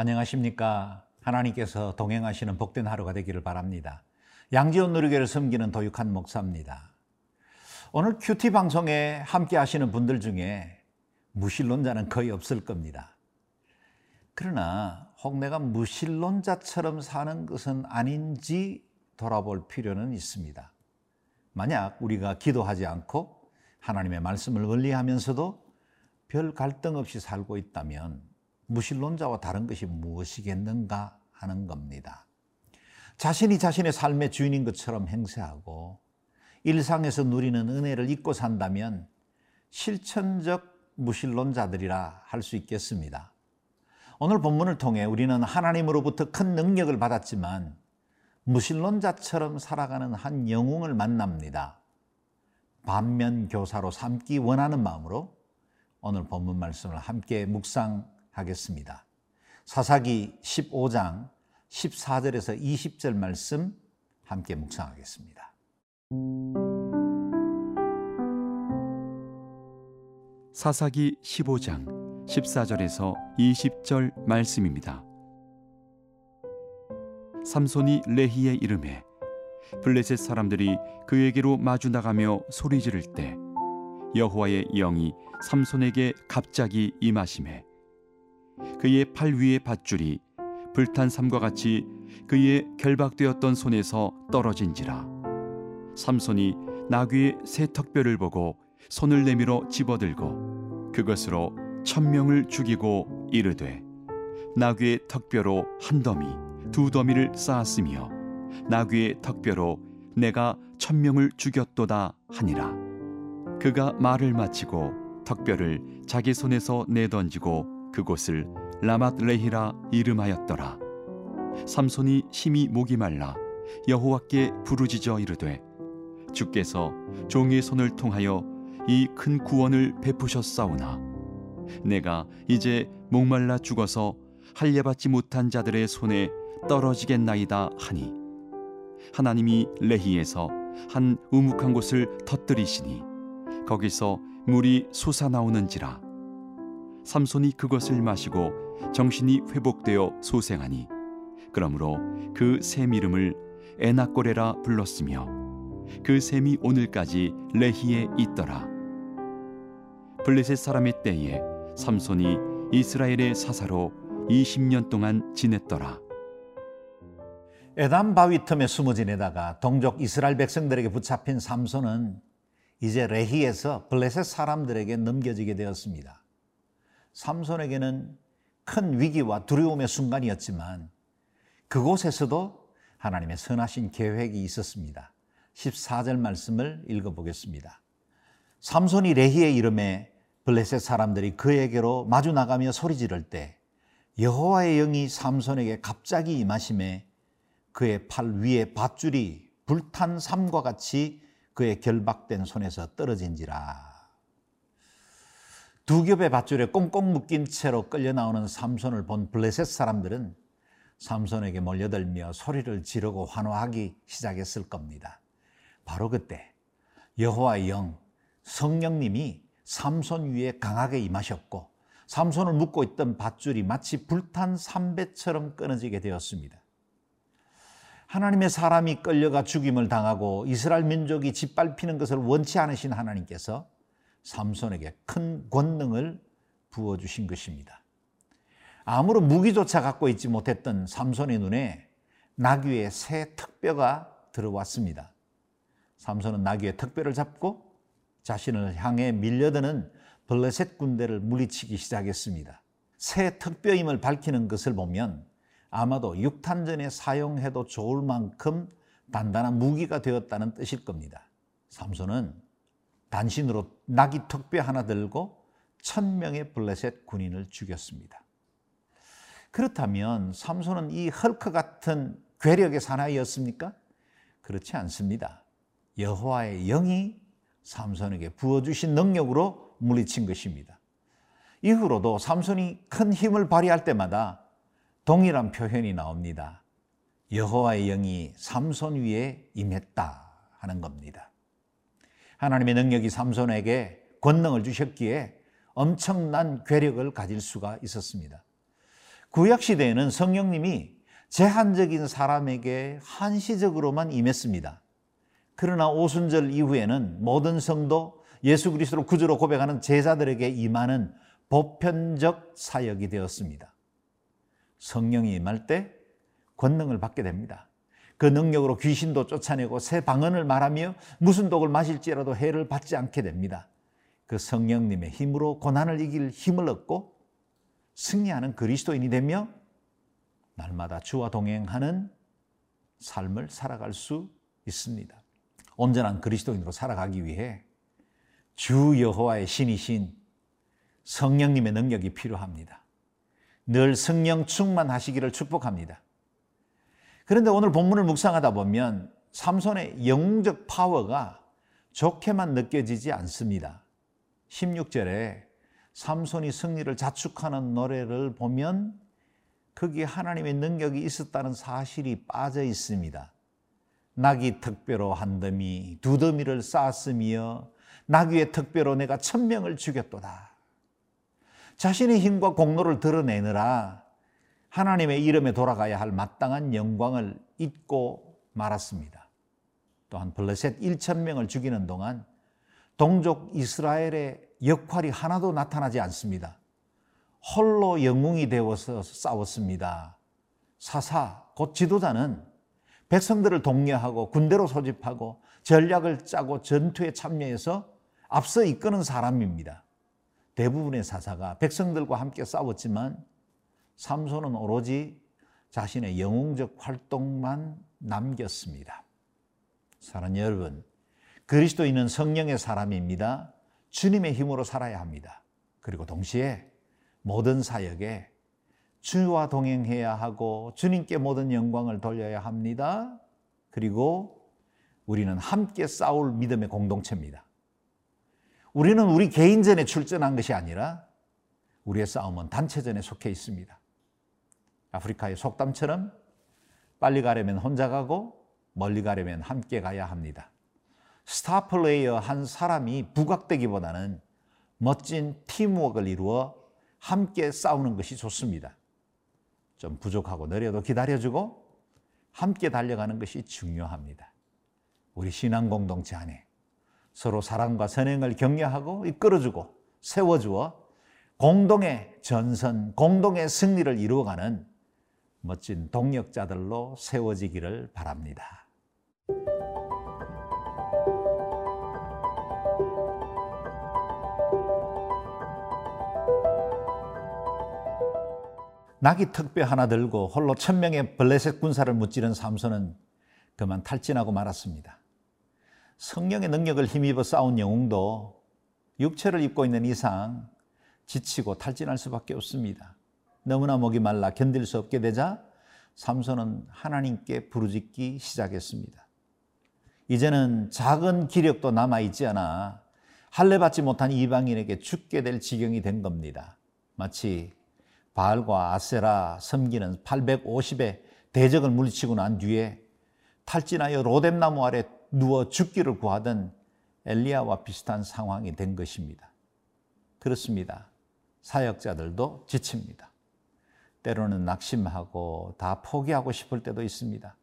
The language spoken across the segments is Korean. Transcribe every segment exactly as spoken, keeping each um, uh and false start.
안녕하십니까. 하나님께서 동행하시는 복된 하루가 되기를 바랍니다. 양지훈 누리교회를 섬기는 도육한 목사입니다. 오늘 큐티 방송에 함께 하시는 분들 중에 무신론자는 거의 없을 겁니다. 그러나 혹 내가 무신론자처럼 사는 것은 아닌지 돌아볼 필요는 있습니다. 만약 우리가 기도하지 않고 하나님의 말씀을 멀리하면서도 별 갈등 없이 살고 있다면 무신론자와 다른 것이 무엇이겠는가 하는 겁니다. 자신이 자신의 삶의 주인인 것처럼 행세하고 일상에서 누리는 은혜를 잊고 산다면 실천적 무신론자들이라 할 수 있겠습니다. 오늘 본문을 통해 우리는 하나님으로부터 큰 능력을 받았지만 무신론자처럼 살아가는 한 영웅을 만납니다. 반면 교사로 삼기 원하는 마음으로 오늘 본문 말씀을 함께 묵상하겠습니다. 사사기 십오 장 십사 절에서 이십 절 말씀 함께 묵상하겠습니다. 사사기 십오 장 십사 절에서 이십 절 말씀입니다. 삼손이 레히에 이름해 블레셋 사람들이 그에게로 마주 나가며 소리 지를 때 여호와의 영이 삼손에게 갑자기 임하시매 그의 팔 위의 밧줄이 불탄 삼과 같이 그의 결박되었던 손에서 떨어진지라. 삼손이 나귀의 새 턱뼈를 보고 손을 내밀어 집어들고 그것으로 천명을 죽이고 이르되 나귀의 턱뼈로 한 더미 두 더미를 쌓았으며 나귀의 턱뼈로 내가 천명을 죽였도다 하니라. 그가 말을 마치고 턱뼈를 자기 손에서 내던지고 그곳을 라맛레히라 이름하였더라. 삼손이 심히 목이 말라 여호와께 부르짖어 이르되 주께서 종의 손을 통하여 이 큰 구원을 베푸셨사오나 내가 이제 목말라 죽어서 할례받지 못한 자들의 손에 떨어지겠나이다 하니 하나님이 레히에서 한 우묵한 곳을 터뜨리시니 거기서 물이 솟아나오는지라. 삼손이 그것을 마시고 정신이 회복되어 소생하니 그러므로 그 샘 이름을 에나꼬레라 불렀으며 그 샘이 오늘까지 레히에 있더라. 블레셋 사람의 때에 삼손이 이스라엘의 사사로 이십 년 동안 지냈더라. 에단 바위 틈에 숨어 지내다가 동족 이스라엘 백성들에게 붙잡힌 삼손은 이제 레히에서 블레셋 사람들에게 넘겨지게 되었습니다. 삼손에게는 큰 위기와 두려움의 순간이었지만 그곳에서도 하나님의 선하신 계획이 있었습니다. 십사 절 말씀을 읽어보겠습니다. 삼손이 레히의 이름에 블레셋 사람들이 그에게로 마주 나가며 소리 지를 때 여호와의 영이 삼손에게 갑자기 임하심에 그의 팔 위에 밧줄이 불탄 삼과 같이 그의 결박된 손에서 떨어진지라. 두 겹의 밧줄에 꽁꽁 묶인 채로 끌려 나오는 삼손을 본 블레셋 사람들은 삼손에게 몰려들며 소리를 지르고 환호하기 시작했을 겁니다. 바로 그때 여호와의 영, 성령님이 삼손 위에 강하게 임하셨고 삼손을 묶고 있던 밧줄이 마치 불탄 삼배처럼 끊어지게 되었습니다. 하나님의 사람이 끌려가 죽임을 당하고 이스라엘 민족이 짓밟히는 것을 원치 않으신 하나님께서 삼손에게 큰 권능을 부어주신 것입니다. 아무런 무기조차 갖고 있지 못했던 삼손의 눈에 나귀의 새 턱뼈가 들어왔습니다. 삼손은 나귀의 턱뼈를 잡고 자신을 향해 밀려드는 블레셋 군대를 물리치기 시작했습니다. 새 턱뼈임을 밝히는 것을 보면 아마도 육탄전에 사용해도 좋을 만큼 단단한 무기가 되었다는 뜻일 겁니다. 삼손은 단신으로 나귀 턱뼈 하나 들고 천 명의 블레셋 군인을 죽였습니다. 그렇다면 삼손은 이 헐크 같은 괴력의 사나이였습니까? 그렇지 않습니다. 여호와의 영이 삼손에게 부어주신 능력으로 물리친 것입니다. 이후로도 삼손이 큰 힘을 발휘할 때마다 동일한 표현이 나옵니다. 여호와의 영이 삼손 위에 임했다 하는 겁니다. 하나님의 능력이 삼손에게 권능을 주셨기에 엄청난 괴력을 가질 수가 있었습니다. 구약시대에는 성령님이 제한적인 사람에게 한시적으로만 임했습니다. 그러나 오순절 이후에는 모든 성도, 예수 그리스도를 구주로 고백하는 제자들에게 임하는 보편적 사역이 되었습니다. 성령이 임할 때 권능을 받게 됩니다. 그 능력으로 귀신도 쫓아내고 새 방언을 말하며 무슨 독을 마실지라도 해를 받지 않게 됩니다. 그 성령님의 힘으로 고난을 이길 힘을 얻고 승리하는 그리스도인이 되며 날마다 주와 동행하는 삶을 살아갈 수 있습니다. 온전한 그리스도인으로 살아가기 위해 주 여호와의 신이신 성령님의 능력이 필요합니다. 늘 성령 충만하시기를 축복합니다. 그런데 오늘 본문을 묵상하다 보면 삼손의 영웅적 파워가 좋게만 느껴지지 않습니다. 십육 절에 삼손이 승리를 자축하는 노래를 보면 거기에 하나님의 능력이 있었다는 사실이 빠져 있습니다. 나귀 턱뼈로 한 더미, 두 더미를 쌓았으며 나귀의 턱뼈로 내가 천명을 죽였도다. 자신의 힘과 공로를 드러내느라 하나님의 이름에 돌아가야 할 마땅한 영광을 잊고 말았습니다. 또한 블레셋 천 명을 죽이는 동안 동족 이스라엘의 역할이 하나도 나타나지 않습니다. 홀로 영웅이 되어서 싸웠습니다. 사사, 곧 지도자는 백성들을 독려하고 군대로 소집하고 전략을 짜고 전투에 참여해서 앞서 이끄는 사람입니다. 대부분의 사사가 백성들과 함께 싸웠지만 삼손은 오로지 자신의 영웅적 활동만 남겼습니다. 사랑하는 여러분, 그리스도인은 성령의 사람입니다. 주님의 힘으로 살아야 합니다. 그리고 동시에 모든 사역에 주와 동행해야 하고 주님께 모든 영광을 돌려야 합니다. 그리고 우리는 함께 싸울 믿음의 공동체입니다. 우리는 우리 개인전에 출전한 것이 아니라 우리의 싸움은 단체전에 속해 있습니다. 아프리카의 속담처럼 빨리 가려면 혼자 가고 멀리 가려면 함께 가야 합니다. 스타 플레이어 한 사람이 부각되기보다는 멋진 팀워크를 이루어 함께 싸우는 것이 좋습니다. 좀 부족하고 느려도 기다려주고 함께 달려가는 것이 중요합니다. 우리 신앙 공동체 안에 서로 사랑과 선행을 격려하고 이끌어주고 세워주어 공동의 전선, 공동의 승리를 이루어가는 멋진 동력자들로 세워지기를 바랍니다. 나귀 턱뼈 하나 들고 홀로 천명의 블레셋 군사를 무찌른 삼손은 그만 탈진하고 말았습니다. 성령의 능력을 힘입어 싸운 영웅도 육체를 입고 있는 이상 지치고 탈진할 수밖에 없습니다. 너무나 목이 말라 견딜 수 없게 되자 삼손은 하나님께 부르짖기 시작했습니다. 이제는 작은 기력도 남아있지 않아 할례받지 못한 이방인에게 죽게 될 지경이 된 겁니다. 마치 바알과 아세라 섬기는 팔백오십의 대적을 물리치고 난 뒤에 탈진하여 로뎀나무 아래 누워 죽기를 구하던 엘리야와 비슷한 상황이 된 것입니다. 그렇습니다. 사역자들도 지칩니다. 때로는 낙심하고 다 포기하고 싶을 때도 있습니다.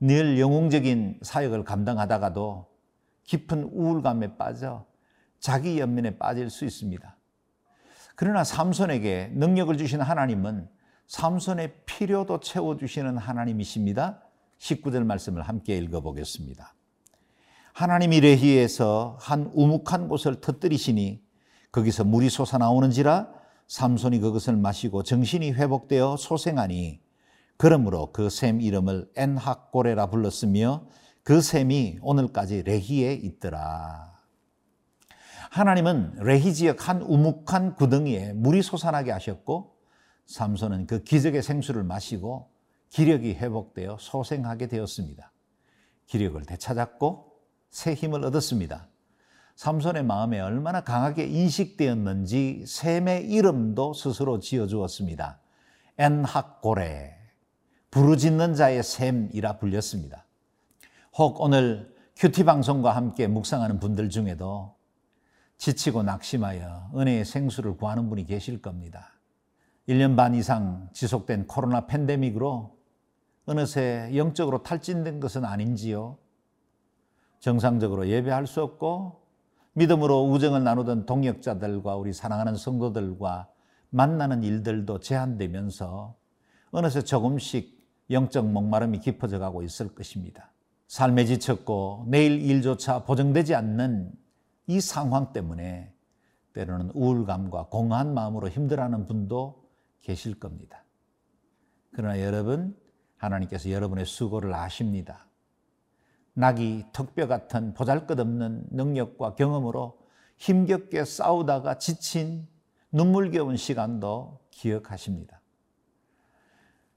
늘 영웅적인 사역을 감당하다가도 깊은 우울감에 빠져 자기 연민에 빠질 수 있습니다. 그러나 삼손에게 능력을 주신 하나님은 삼손의 필요도 채워주시는 하나님이십니다. 십구 절 말씀을 함께 읽어보겠습니다. 하나님이 레히에서 한 우묵한 곳을 터뜨리시니 거기서 물이 솟아나오는지라 삼손이 그것을 마시고 정신이 회복되어 소생하니 그러므로 그 샘 이름을 엔학고레라 불렀으며 그 샘이 오늘까지 레히에 있더라. 하나님은 레히 지역 한 우묵한 구덩이에 물이 솟아나게 하셨고 삼손은 그 기적의 생수를 마시고 기력이 회복되어 소생하게 되었습니다. 기력을 되찾았고 새 힘을 얻었습니다. 삼손의 마음에 얼마나 강하게 인식되었는지 샘의 이름도 스스로 지어주었습니다. 엔학고레, 부르짖는 자의 샘이라 불렸습니다. 혹 오늘 큐티 방송과 함께 묵상하는 분들 중에도 지치고 낙심하여 은혜의 생수를 구하는 분이 계실 겁니다. 일 년 반 이상 지속된 코로나 팬데믹으로 어느새 영적으로 탈진된 것은 아닌지요. 정상적으로 예배할 수 없고 믿음으로 우정을 나누던 동역자들과 우리 사랑하는 성도들과 만나는 일들도 제한되면서 어느새 조금씩 영적 목마름이 깊어져 가고 있을 것입니다. 삶에 지쳤고 내일 일조차 보장되지 않는 이 상황 때문에 때로는 우울감과 공허한 마음으로 힘들어하는 분도 계실 겁니다. 그러나 여러분, 하나님께서 여러분의 수고를 아십니다. 낙이 턱뼈 같은 보잘것없는 능력과 경험으로 힘겹게 싸우다가 지친 눈물겨운 시간도 기억하십니다.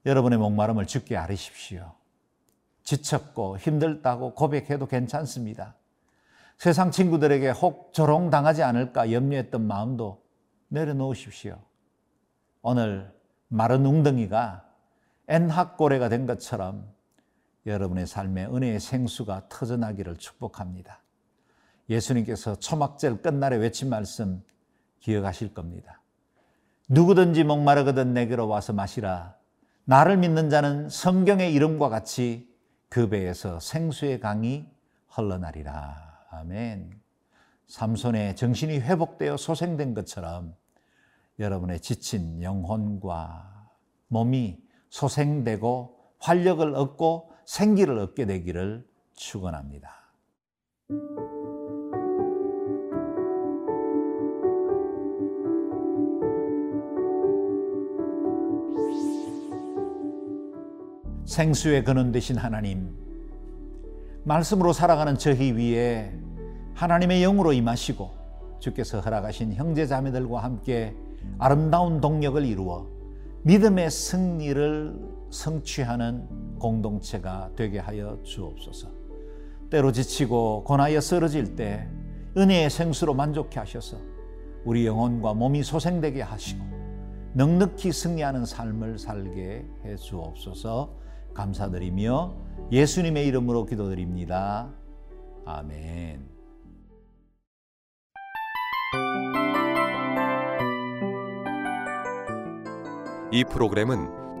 여러분의 목마름을 주께 아뢰십시오. 지쳤고 힘들다고 고백해도 괜찮습니다. 세상 친구들에게 혹 조롱당하지 않을까 염려했던 마음도 내려놓으십시오. 오늘 마른 웅덩이가 엔학고래가 된 것처럼 여러분의 삶에 은혜의 생수가 터져나기를 축복합니다. 예수님께서 초막절 끝날에 외친 말씀 기억하실 겁니다. 누구든지 목마르거든 내게로 와서 마시라. 나를 믿는 자는 성경의 이름과 같이 그 배에서 생수의 강이 흘러나리라. 아멘. 삼손의 정신이 회복되어 소생된 것처럼 여러분의 지친 영혼과 몸이 소생되고 활력을 얻고 생기를 얻게 되기를 축원합니다. 생수의 근원 되신 하나님, 말씀으로 살아가는 저희 위에 하나님의 영으로 임하시고 주께서 허락하신 형제 자매들과 함께 아름다운 동력을 이루어 믿음의 승리를 성취하는 공동체가 되게 하여 주옵소서. 때로 지치고 고나여 쓰러질 때 은혜의 생수로 만족케 하셔서 우리 영혼과 몸이 소생되게 하시고 넉넉히 승리하는 삶을 살게 해 주옵소서. 감사드리며 예수님의 이름으로 기도드립니다. 아멘. 이 프로그램은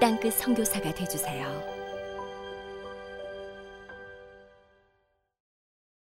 땅끝 선교사가 되어주세요.